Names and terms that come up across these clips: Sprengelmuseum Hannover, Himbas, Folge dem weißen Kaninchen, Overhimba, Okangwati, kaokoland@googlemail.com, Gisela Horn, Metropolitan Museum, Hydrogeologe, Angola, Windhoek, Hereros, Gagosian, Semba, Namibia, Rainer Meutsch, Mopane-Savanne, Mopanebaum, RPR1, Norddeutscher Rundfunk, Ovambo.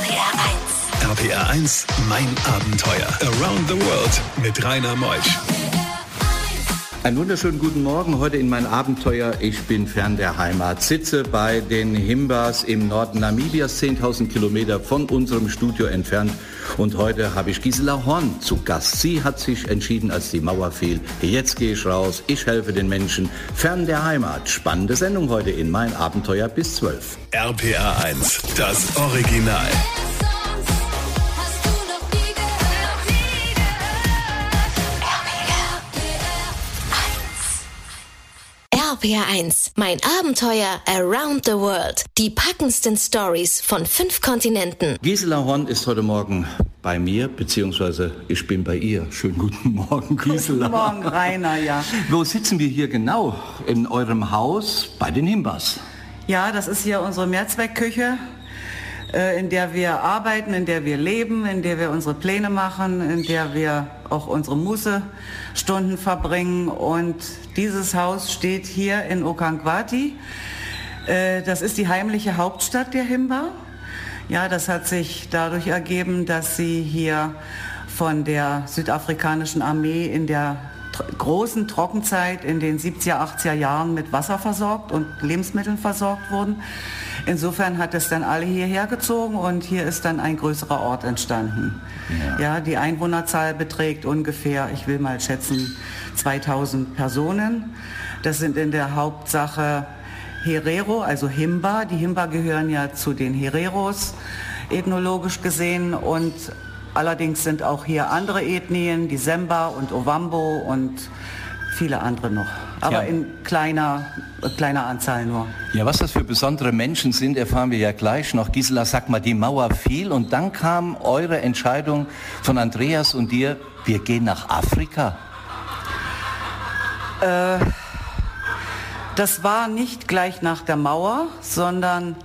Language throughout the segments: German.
RPR1. RPR1, mein Abenteuer. Around the World mit Rainer Meutsch. Einen wunderschönen guten Morgen heute in mein Abenteuer. Ich bin fern der Heimat, sitze bei den Himbas im Norden Namibias, 10.000 Kilometer von unserem Studio entfernt. Und heute habe ich Gisela Horn zu Gast. Sie hat sich entschieden, als die Mauer fiel: Jetzt gehe ich raus, ich helfe den Menschen fern der Heimat. Spannende Sendung heute in mein Abenteuer bis 12. RPR 1, das Original. RPR1, mein Abenteuer around the world. Die packendsten Stories von 5 Kontinenten. Gisela Horn ist heute Morgen bei mir, beziehungsweise ich bin bei ihr. Schönen guten Morgen, Gisela. Guten Morgen, Rainer, ja. Wo sitzen wir hier genau? In eurem Haus bei den Himbas. Ja, das ist hier unsere Mehrzweckküche, in der wir arbeiten, in der wir leben, in der wir unsere Pläne machen, in der wir auch unsere Mußestunden verbringen. Und dieses Haus steht hier in Okangwati. Das ist die heimliche Hauptstadt der Himba. Ja, das hat sich dadurch ergeben, dass sie hier von der südafrikanischen Armee in der großen Trockenzeit in den 70er, 80er Jahren mit Wasser versorgt und Lebensmitteln versorgt wurden. Insofern hat es dann alle hierher gezogen und hier ist dann ein größerer Ort entstanden. Ja, die Einwohnerzahl beträgt ungefähr, ich will mal schätzen, 2000 Personen. Das sind in der Hauptsache Herero, also Himba. Die Himba gehören ja zu den Hereros, ethnologisch gesehen, und allerdings sind auch hier andere Ethnien, die Semba und Ovambo und viele andere noch, aber ja, in kleiner Anzahl nur. Ja, was das für besondere Menschen sind, erfahren wir ja gleich noch. Gisela, sag mal, die Mauer fiel und dann kam eure Entscheidung von Andreas und dir: Wir gehen nach Afrika. Das war nicht gleich nach der Mauer, sondern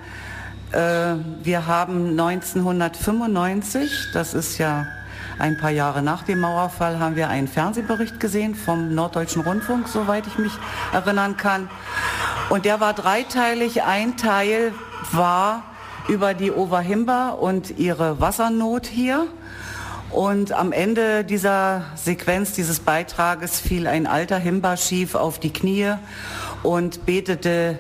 wir haben 1995, das ist ja ein paar Jahre nach dem Mauerfall, haben wir einen Fernsehbericht gesehen vom Norddeutschen Rundfunk, soweit ich mich erinnern kann. Und der war dreiteilig. Ein Teil war über die Overhimba und ihre Wassernot hier. Und am Ende dieser Sequenz, dieses Beitrages, fiel ein alter Himba schief auf die Knie und betete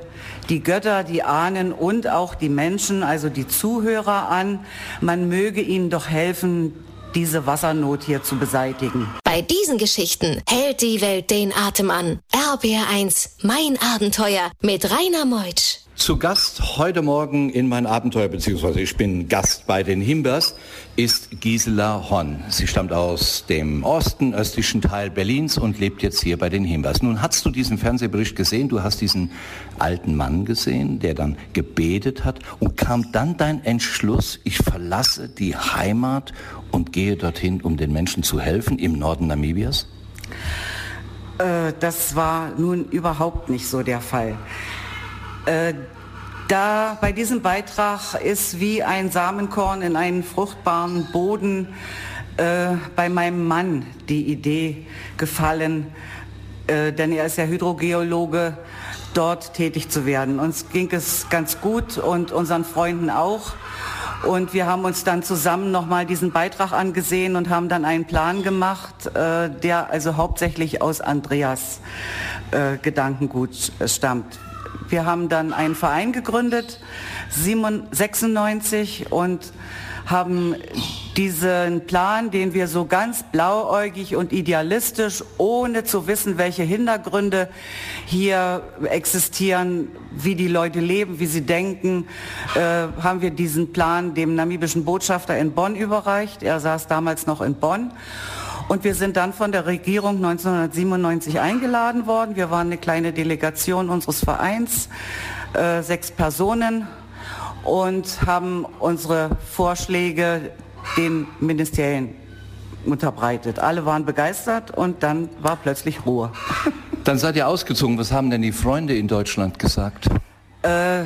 die Götter, die Ahnen und auch die Menschen, also die Zuhörer an, man möge ihnen doch helfen, diese Wassernot hier zu beseitigen. Bei diesen Geschichten hält die Welt den Atem an. RBR1, mein Abenteuer mit Rainer Meutsch. Zu Gast heute Morgen in mein Abenteuer, beziehungsweise ich bin Gast bei den Himbas, ist Gisela Horn. Sie stammt aus dem Osten, östlichen Teil Berlins und lebt jetzt hier bei den Himbas. Nun hast du diesen Fernsehbericht gesehen, du hast diesen alten Mann gesehen, der dann gebetet hat, und kam dann dein Entschluss: Ich verlasse die Heimat und gehe dorthin, um den Menschen zu helfen im Norden Namibias? Das war nun überhaupt nicht so der Fall. Da bei diesem Beitrag ist wie ein Samenkorn in einen fruchtbaren Boden bei meinem Mann die Idee gefallen, denn er ist ja Hydrogeologe, dort tätig zu werden. Uns ging es ganz gut und unseren Freunden auch. Und wir haben uns dann zusammen nochmal diesen Beitrag angesehen und haben dann einen Plan gemacht, der also hauptsächlich aus Andreas Gedankengut stammt. Wir haben dann einen Verein gegründet, 96, und haben diesen Plan, den wir so ganz blauäugig und idealistisch, ohne zu wissen, welche Hintergründe hier existieren, wie die Leute leben, wie sie denken, haben wir diesen Plan dem namibischen Botschafter in Bonn überreicht. Er saß damals noch in Bonn. Und wir sind dann von der Regierung 1997 eingeladen worden. Wir waren eine kleine Delegation unseres Vereins, 6 Personen, und haben unsere Vorschläge den Ministerien unterbreitet. Alle waren begeistert und dann war plötzlich Ruhe. Dann seid ihr ausgezogen. Was haben denn die Freunde in Deutschland gesagt? Wir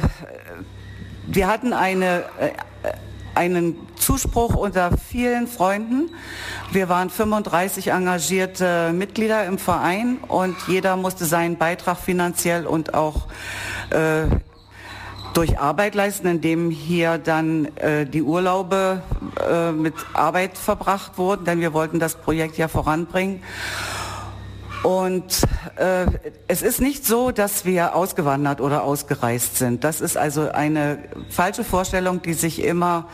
hatten einen Zuspruch unter vielen Freunden. Wir waren 35 engagierte Mitglieder im Verein und jeder musste seinen Beitrag finanziell und auch durch Arbeit leisten, indem hier dann die Urlaube mit Arbeit verbracht wurden, denn wir wollten das Projekt ja voranbringen. Und es ist nicht so, dass wir ausgewandert oder ausgereist sind. Das ist also eine falsche Vorstellung, die sich immer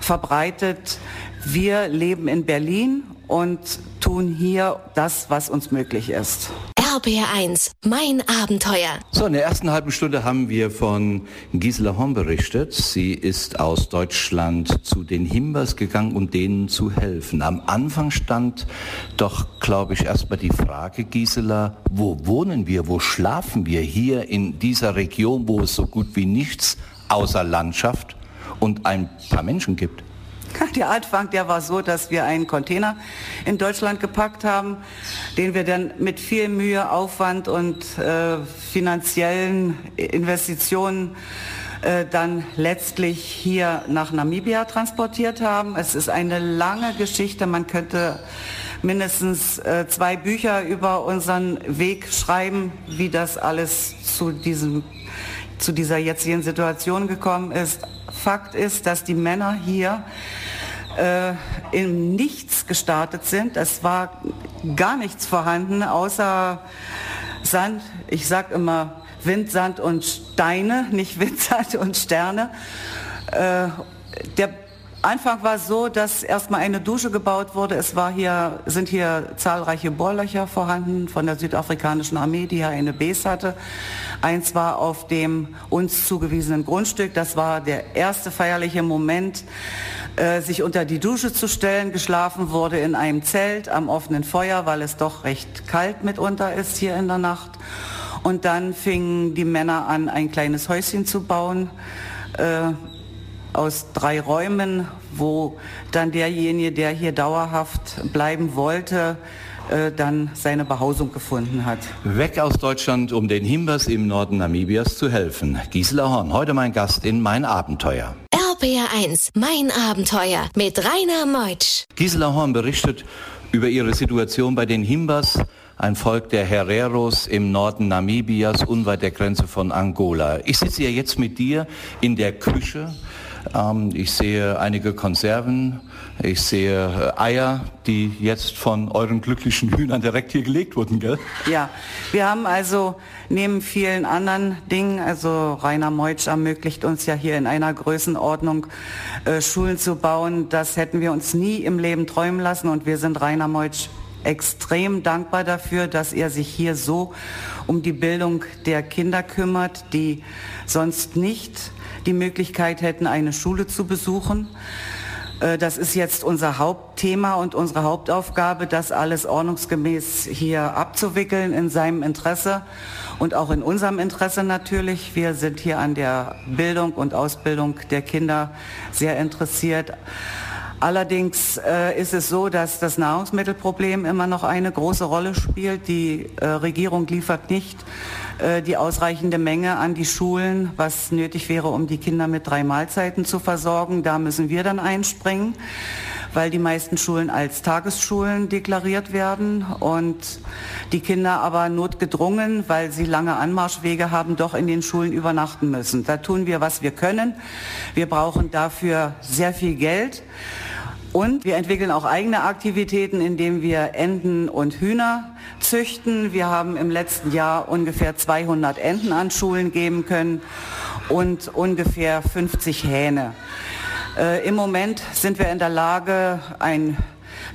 verbreitet. Wir leben in Berlin und tun hier das, was uns möglich ist. RBR1, mein Abenteuer. So, in der ersten halben Stunde haben wir von Gisela Horn berichtet. Sie ist aus Deutschland zu den Himbas gegangen, um denen zu helfen. Am Anfang stand doch, glaube ich, erstmal die Frage, Gisela, wo wohnen wir, wo schlafen wir hier in dieser Region, wo es so gut wie nichts außer Landschaft und ein paar Menschen gibt? Der Anfang, der war so, dass wir einen Container in Deutschland gepackt haben, den wir dann mit viel Mühe, Aufwand und finanziellen Investitionen dann letztlich hier nach Namibia transportiert haben. Es ist eine lange Geschichte, man könnte mindestens 2 Bücher über unseren Weg schreiben, wie das alles zu dieser jetzigen Situation gekommen ist. Fakt ist, dass die Männer hier in nichts gestartet sind. Es war gar nichts vorhanden, außer Sand. Ich sage immer Wind, Sand und Steine, nicht Wind, Sand und Sterne. Der Anfang war so, dass erstmal eine Dusche gebaut wurde. Es sind hier zahlreiche Bohrlöcher vorhanden von der südafrikanischen Armee, die ja eine Base hatte. Eins war auf dem uns zugewiesenen Grundstück. Das war der erste feierliche Moment, sich unter die Dusche zu stellen. Geschlafen wurde in einem Zelt am offenen Feuer, weil es doch recht kalt mitunter ist hier in der Nacht. Und dann fingen die Männer an, ein kleines Häuschen zu bauen. Aus 3 Räumen, wo dann derjenige, der hier dauerhaft bleiben wollte, dann seine Behausung gefunden hat. Weg aus Deutschland, um den Himbas im Norden Namibias zu helfen. Gisela Horn, heute mein Gast in Mein Abenteuer. RBR1, Mein Abenteuer mit Rainer Meutsch. Gisela Horn berichtet über ihre Situation bei den Himbas, ein Volk der Hereros im Norden Namibias, unweit der Grenze von Angola. Ich sitze ja jetzt mit dir in der Küche. Ich sehe einige Konserven, ich sehe Eier, die jetzt von euren glücklichen Hühnern direkt hier gelegt wurden, gell? Ja, wir haben also neben vielen anderen Dingen, also Rainer Meutsch ermöglicht uns ja hier in einer Größenordnung Schulen zu bauen. Das hätten wir uns nie im Leben träumen lassen und wir sind Rainer Meutsch extrem dankbar dafür, dass er sich hier so um die Bildung der Kinder kümmert, die sonst nicht die Möglichkeit hätten, eine Schule zu besuchen. Das ist jetzt unser Hauptthema und unsere Hauptaufgabe, das alles ordnungsgemäß hier abzuwickeln in seinem Interesse und auch in unserem Interesse natürlich. Wir sind hier an der Bildung und Ausbildung der Kinder sehr interessiert. Allerdings ist es so, dass das Nahrungsmittelproblem immer noch eine große Rolle spielt. Die Regierung liefert nicht die ausreichende Menge an die Schulen, was nötig wäre, um die Kinder mit 3 Mahlzeiten zu versorgen. Da müssen wir dann einspringen, weil die meisten Schulen als Tagesschulen deklariert werden und die Kinder aber notgedrungen, weil sie lange Anmarschwege haben, doch in den Schulen übernachten müssen. Da tun wir, was wir können. Wir brauchen dafür sehr viel Geld. Und wir entwickeln auch eigene Aktivitäten, indem wir Enten und Hühner züchten. Wir haben im letzten Jahr ungefähr 200 Enten an Schulen geben können und ungefähr 50 Hähne. Im Moment sind wir in der Lage,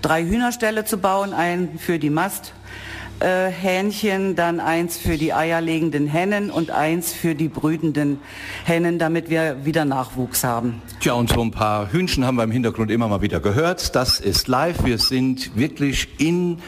3 Hühnerställe zu bauen, einen für die Masthähnchen, dann eins für die eierlegenden Hennen und eins für die brütenden Hennen, damit wir wieder Nachwuchs haben. Tja, und so ein paar Hühnchen haben wir im Hintergrund immer mal wieder gehört. Das ist live. Wir sind wirklich in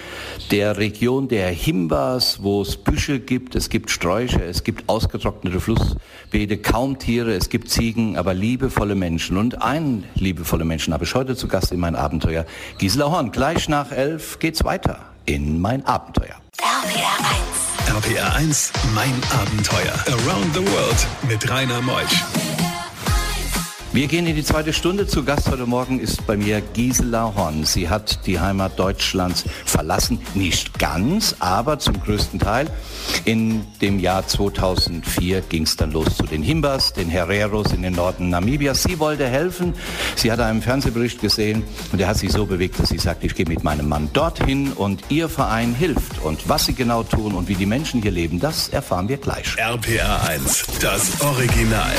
der Region der Himbas, wo es Büsche gibt, es gibt Sträucher, es gibt ausgetrocknete Flussbeete, kaum Tiere, es gibt Ziegen, aber liebevolle Menschen. Und einen liebevollen Menschen habe ich heute zu Gast in Mein Abenteuer. Gisela Horn, gleich nach 11 geht's weiter in Mein Abenteuer. RPR1. RPR1, Mein Abenteuer. Around the World mit Rainer Meutsch. Wir gehen in die zweite Stunde. Zu Gast heute Morgen ist bei mir Gisela Horn. Sie hat die Heimat Deutschlands verlassen, nicht ganz, aber zum größten Teil. In dem Jahr 2004 ging es dann los zu den Himbas, den Hereros in den Norden Namibias. Sie wollte helfen. Sie hat einen Fernsehbericht gesehen und der hat sie so bewegt, dass sie sagt, ich gehe mit meinem Mann dorthin und ihr Verein hilft. Und was sie genau tun und wie die Menschen hier leben, das erfahren wir gleich. RPR 1, das Original.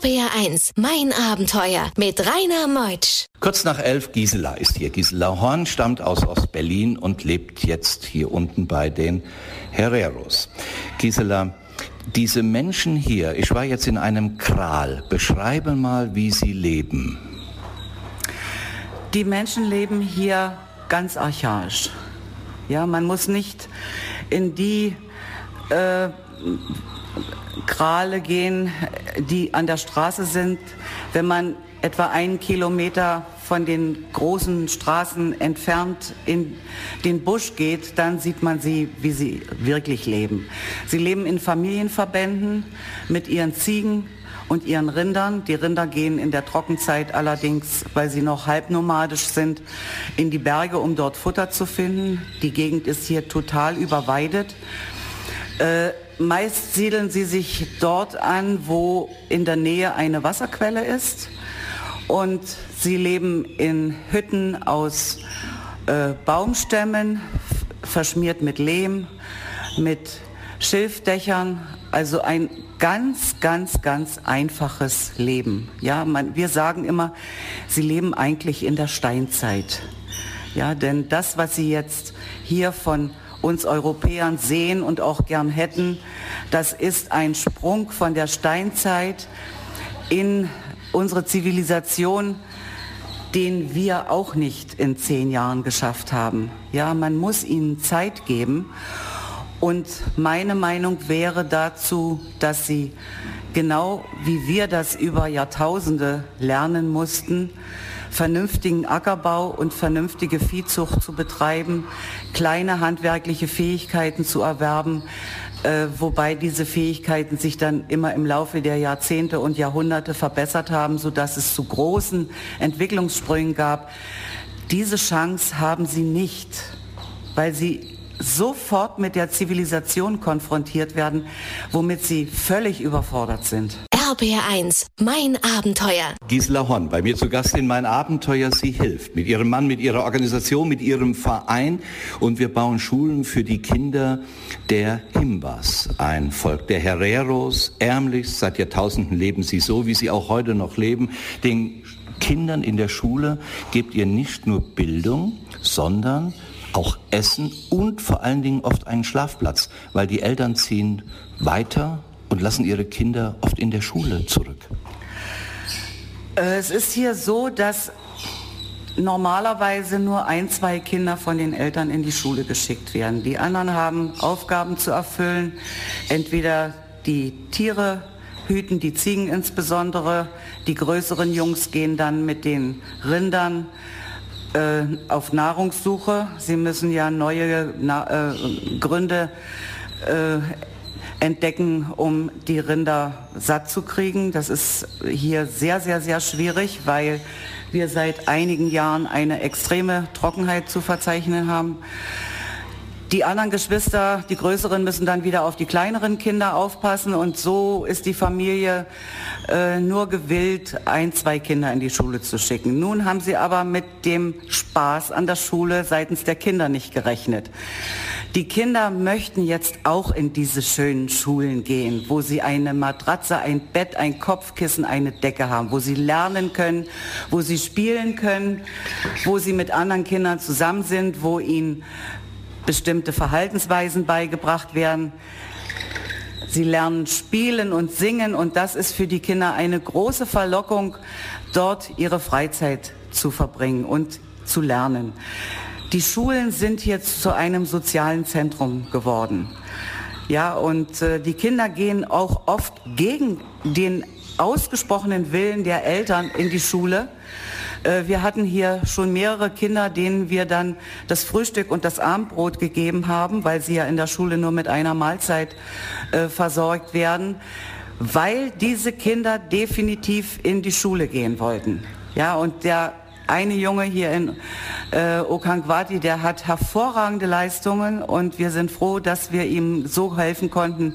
RPR 1, mein Abenteuer mit Rainer Meutsch. Kurz nach 11, Gisela ist hier. Gisela Horn stammt aus Ostberlin und lebt jetzt hier unten bei den Hereros. Gisela, diese Menschen hier, ich war jetzt in einem Kral. Beschreibe mal, wie sie leben. Die Menschen leben hier ganz archaisch. Ja, man muss nicht in die Krale gehen, die an der Straße sind. Wenn man etwa 1 Kilometer von den großen Straßen entfernt in den Busch geht, dann sieht man sie, wie sie wirklich leben. Sie leben in Familienverbänden mit ihren Ziegen und ihren Rindern. Die Rinder gehen in der Trockenzeit allerdings, weil sie noch halbnomadisch sind, in die Berge, um dort Futter zu finden. Die Gegend ist hier total überweidet. Meist siedeln sie sich dort an, wo in der Nähe eine Wasserquelle ist, und sie leben in Hütten aus Baumstämmen, verschmiert mit Lehm, mit Schilfdächern, also ein ganz, ganz, ganz einfaches Leben. Ja, wir sagen immer, sie leben eigentlich in der Steinzeit. Ja, denn das, was sie jetzt hier von uns Europäern sehen und auch gern hätten, das ist ein Sprung von der Steinzeit in unsere Zivilisation, den wir auch nicht in 10 Jahren geschafft haben. Ja, man muss ihnen Zeit geben, und meine Meinung wäre dazu, dass sie, genau wie wir das über Jahrtausende lernen mussten, vernünftigen Ackerbau und vernünftige Viehzucht zu betreiben, kleine handwerkliche Fähigkeiten zu erwerben, wobei diese Fähigkeiten sich dann immer im Laufe der Jahrzehnte und Jahrhunderte verbessert haben, sodass es zu großen Entwicklungssprüngen gab. Diese Chance haben sie nicht, weil sie sofort mit der Zivilisation konfrontiert werden, womit sie völlig überfordert sind. RPR 1, mein Abenteuer. Gisela Horn, bei mir zu Gast in Mein Abenteuer. Sie hilft mit ihrem Mann, mit ihrer Organisation, mit ihrem Verein. Und wir bauen Schulen für die Kinder der Himbas, ein Volk der Hereros, ärmlich. Seit Jahrtausenden leben sie so, wie sie auch heute noch leben. Den Kindern in der Schule gebt ihr nicht nur Bildung, sondern auch Essen und vor allen Dingen oft einen Schlafplatz, weil die Eltern ziehen weiter und lassen ihre Kinder oft in der Schule zurück. Es ist hier so, dass normalerweise nur 1-2 Kinder von den Eltern in die Schule geschickt werden. Die anderen haben Aufgaben zu erfüllen, entweder die Tiere hüten, die Ziegen insbesondere, die größeren Jungs gehen dann mit den Rindern auf Nahrungssuche. Sie müssen ja neue Gründe entdecken, um die Rinder satt zu kriegen. Das ist hier sehr, sehr, sehr schwierig, weil wir seit einigen Jahren eine extreme Trockenheit zu verzeichnen haben. Die anderen Geschwister, die Größeren, müssen dann wieder auf die kleineren Kinder aufpassen, und so ist die Familie nur gewillt, 1-2 Kinder in die Schule zu schicken. Nun haben sie aber mit dem Spaß an der Schule seitens der Kinder nicht gerechnet. Die Kinder möchten jetzt auch in diese schönen Schulen gehen, wo sie eine Matratze, ein Bett, ein Kopfkissen, eine Decke haben, wo sie lernen können, wo sie spielen können, wo sie mit anderen Kindern zusammen sind, wo ihnen bestimmte Verhaltensweisen beigebracht werden. Sie lernen spielen und singen, und das ist für die Kinder eine große Verlockung, dort ihre Freizeit zu verbringen und zu lernen. Die Schulen sind jetzt zu einem sozialen Zentrum geworden. Ja, und die Kinder gehen auch oft gegen den ausgesprochenen Willen der Eltern in die Schule, Wir hatten hier schon mehrere Kinder, denen wir dann das Frühstück und das Abendbrot gegeben haben, weil sie ja in der Schule nur mit einer Mahlzeit versorgt werden, weil diese Kinder definitiv in die Schule gehen wollten. Ja, und der eine Junge hier in Okangwati, der hat hervorragende Leistungen und wir sind froh, dass wir ihm so helfen konnten,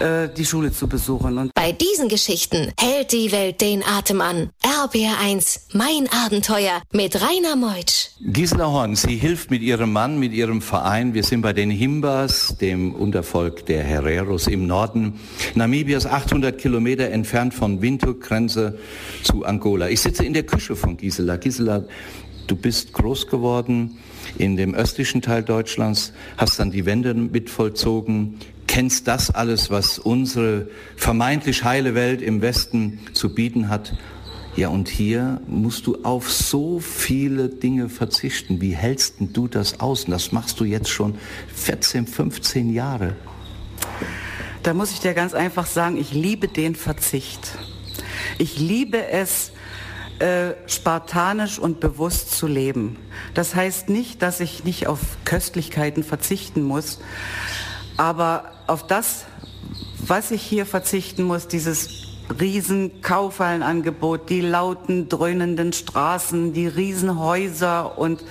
die Schule zu besuchen. Und bei diesen Geschichten hält die Welt den Atem an. RBR1, mein Abenteuer mit Rainer Meutsch. Gisela Horn, sie hilft mit ihrem Mann, mit ihrem Verein. Wir sind bei den Himbas, dem Untervolk der Hereros im Norden Namibias, 800 Kilometer entfernt von Windhoek, Grenze zu Angola. Ich sitze in der Küche von Gisela. Du bist groß geworden in dem östlichen Teil Deutschlands, hast dann die Wende mit vollzogen, kennst das alles, was unsere vermeintlich heile Welt im Westen zu bieten hat. Ja, und hier musst du auf so viele Dinge verzichten. Wie hältst denn du das aus? Und das machst du jetzt schon 14, 15 Jahre. Da muss ich dir ganz einfach sagen, ich liebe den Verzicht. Ich liebe es, spartanisch und bewusst zu leben. Das heißt nicht, dass ich nicht auf Köstlichkeiten verzichten muss, aber auf das, was ich hier verzichten muss, dieses riesen Kaufhallenangebot, die lauten, dröhnenden Straßen, die Riesenhäuser und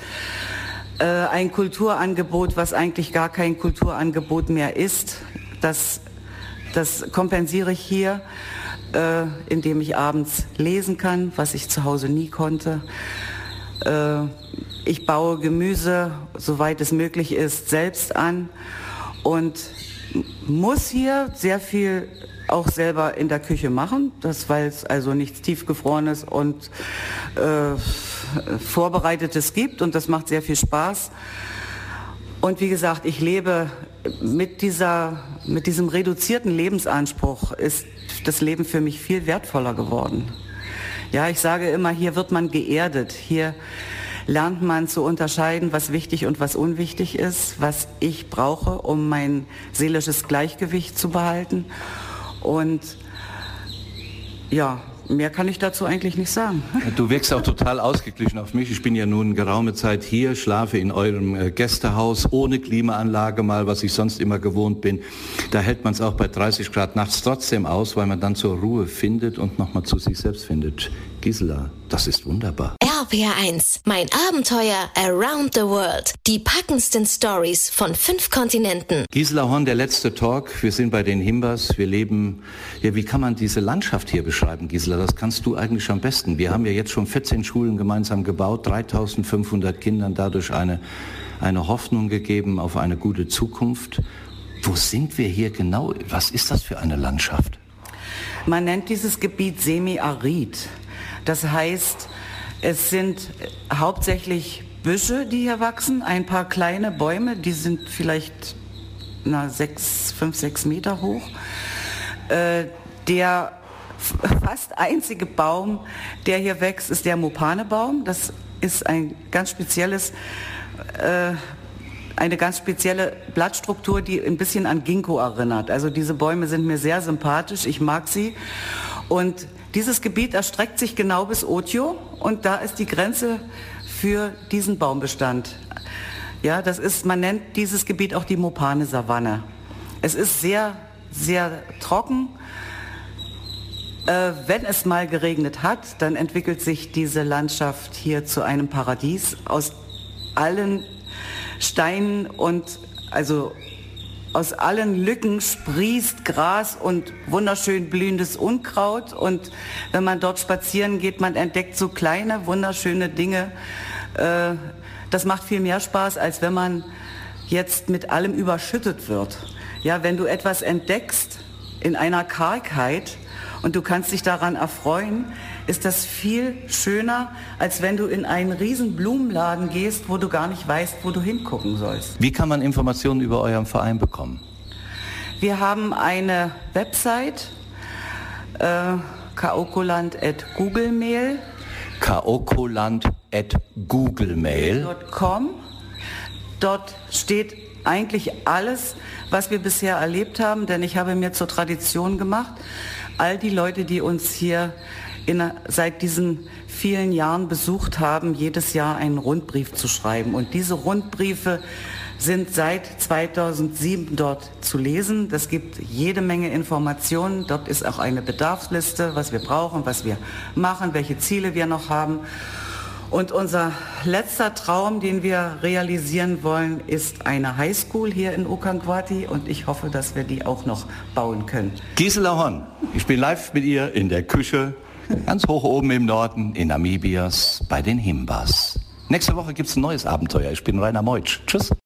ein Kulturangebot, was eigentlich gar kein Kulturangebot mehr ist, das kompensiere ich hier, indem ich abends lesen kann, was ich zu Hause nie konnte. Ich baue Gemüse, soweit es möglich ist, selbst an und muss hier sehr viel auch selber in der Küche machen, weil es also nichts Tiefgefrorenes und Vorbereitetes gibt und das macht sehr viel Spaß. Und wie gesagt, ich lebe mit diesem reduzierten Lebensanspruch ist das Leben für mich viel wertvoller geworden. Ja, ich sage immer, hier wird man geerdet. Hier lernt man zu unterscheiden, was wichtig und was unwichtig ist, was ich brauche, um mein seelisches Gleichgewicht zu behalten. Und ja, mehr kann ich dazu eigentlich nicht sagen. Du wirkst auch total ausgeglichen auf mich. Ich bin ja nun geraume Zeit hier, schlafe in eurem Gästehaus ohne Klimaanlage mal, was ich sonst immer gewohnt bin. Da hält man es auch bei 30 Grad nachts trotzdem aus, weil man dann zur Ruhe findet und nochmal zu sich selbst findet. Gisela, das ist wunderbar. RPR1, mein Abenteuer around the world. Die packendsten Stories von 5 Kontinenten. Gisela Horn, der letzte Talk. Wir sind bei den Himbas. Wir leben, ja, wie kann man diese Landschaft hier beschreiben, Gisela? Das kannst du eigentlich am besten. Wir haben ja jetzt schon 14 Schulen gemeinsam gebaut, 3.500 Kindern dadurch eine Hoffnung gegeben auf eine gute Zukunft. Wo sind wir hier genau? Was ist das für eine Landschaft? Man nennt dieses Gebiet semi-arid. Das heißt, es sind hauptsächlich Büsche, die hier wachsen, ein paar kleine Bäume, die sind vielleicht 5-6 Meter hoch. Der fast einzige Baum, der hier wächst, ist der Mopanebaum. Das ist eine ganz spezielle Blattstruktur, die ein bisschen an Ginkgo erinnert. Also diese Bäume sind mir sehr sympathisch, ich mag sie. Und dieses Gebiet erstreckt sich genau bis Otio und da ist die Grenze für diesen Baumbestand. Ja, man nennt dieses Gebiet auch die Mopane-Savanne. Es ist sehr, sehr trocken. Wenn es mal geregnet hat, dann entwickelt sich diese Landschaft hier zu einem Paradies aus allen Steinen und aus allen Lücken sprießt Gras und wunderschön blühendes Unkraut. Und wenn man dort spazieren geht, man entdeckt so kleine, wunderschöne Dinge. Das macht viel mehr Spaß, als wenn man jetzt mit allem überschüttet wird. Ja, wenn du etwas entdeckst in einer Kargheit und du kannst dich daran erfreuen, ist das viel schöner, als wenn du in einen riesen Blumenladen gehst, wo du gar nicht weißt, wo du hingucken sollst. Wie kann man Informationen über euren Verein bekommen? Wir haben eine Website, kaokoland@googlemail.com. kaokoland@googlemail.com. Dort steht eigentlich alles, was wir bisher erlebt haben, denn ich habe mir zur Tradition gemacht, all die Leute, die uns hier seit diesen vielen Jahren besucht haben, jedes Jahr einen Rundbrief zu schreiben. Und diese Rundbriefe sind seit 2007 dort zu lesen. Das gibt jede Menge Informationen. Dort ist auch eine Bedarfsliste, was wir brauchen, was wir machen, welche Ziele wir noch haben. Und unser letzter Traum, den wir realisieren wollen, ist eine Highschool hier in Okangwati, und ich hoffe, dass wir die auch noch bauen können. Gisela Horn, ich bin live mit ihr in der Küche, ganz hoch oben im Norden, in Namibias, bei den Himbas. Nächste Woche gibt es ein neues Abenteuer. Ich bin Rainer Meutsch. Tschüss.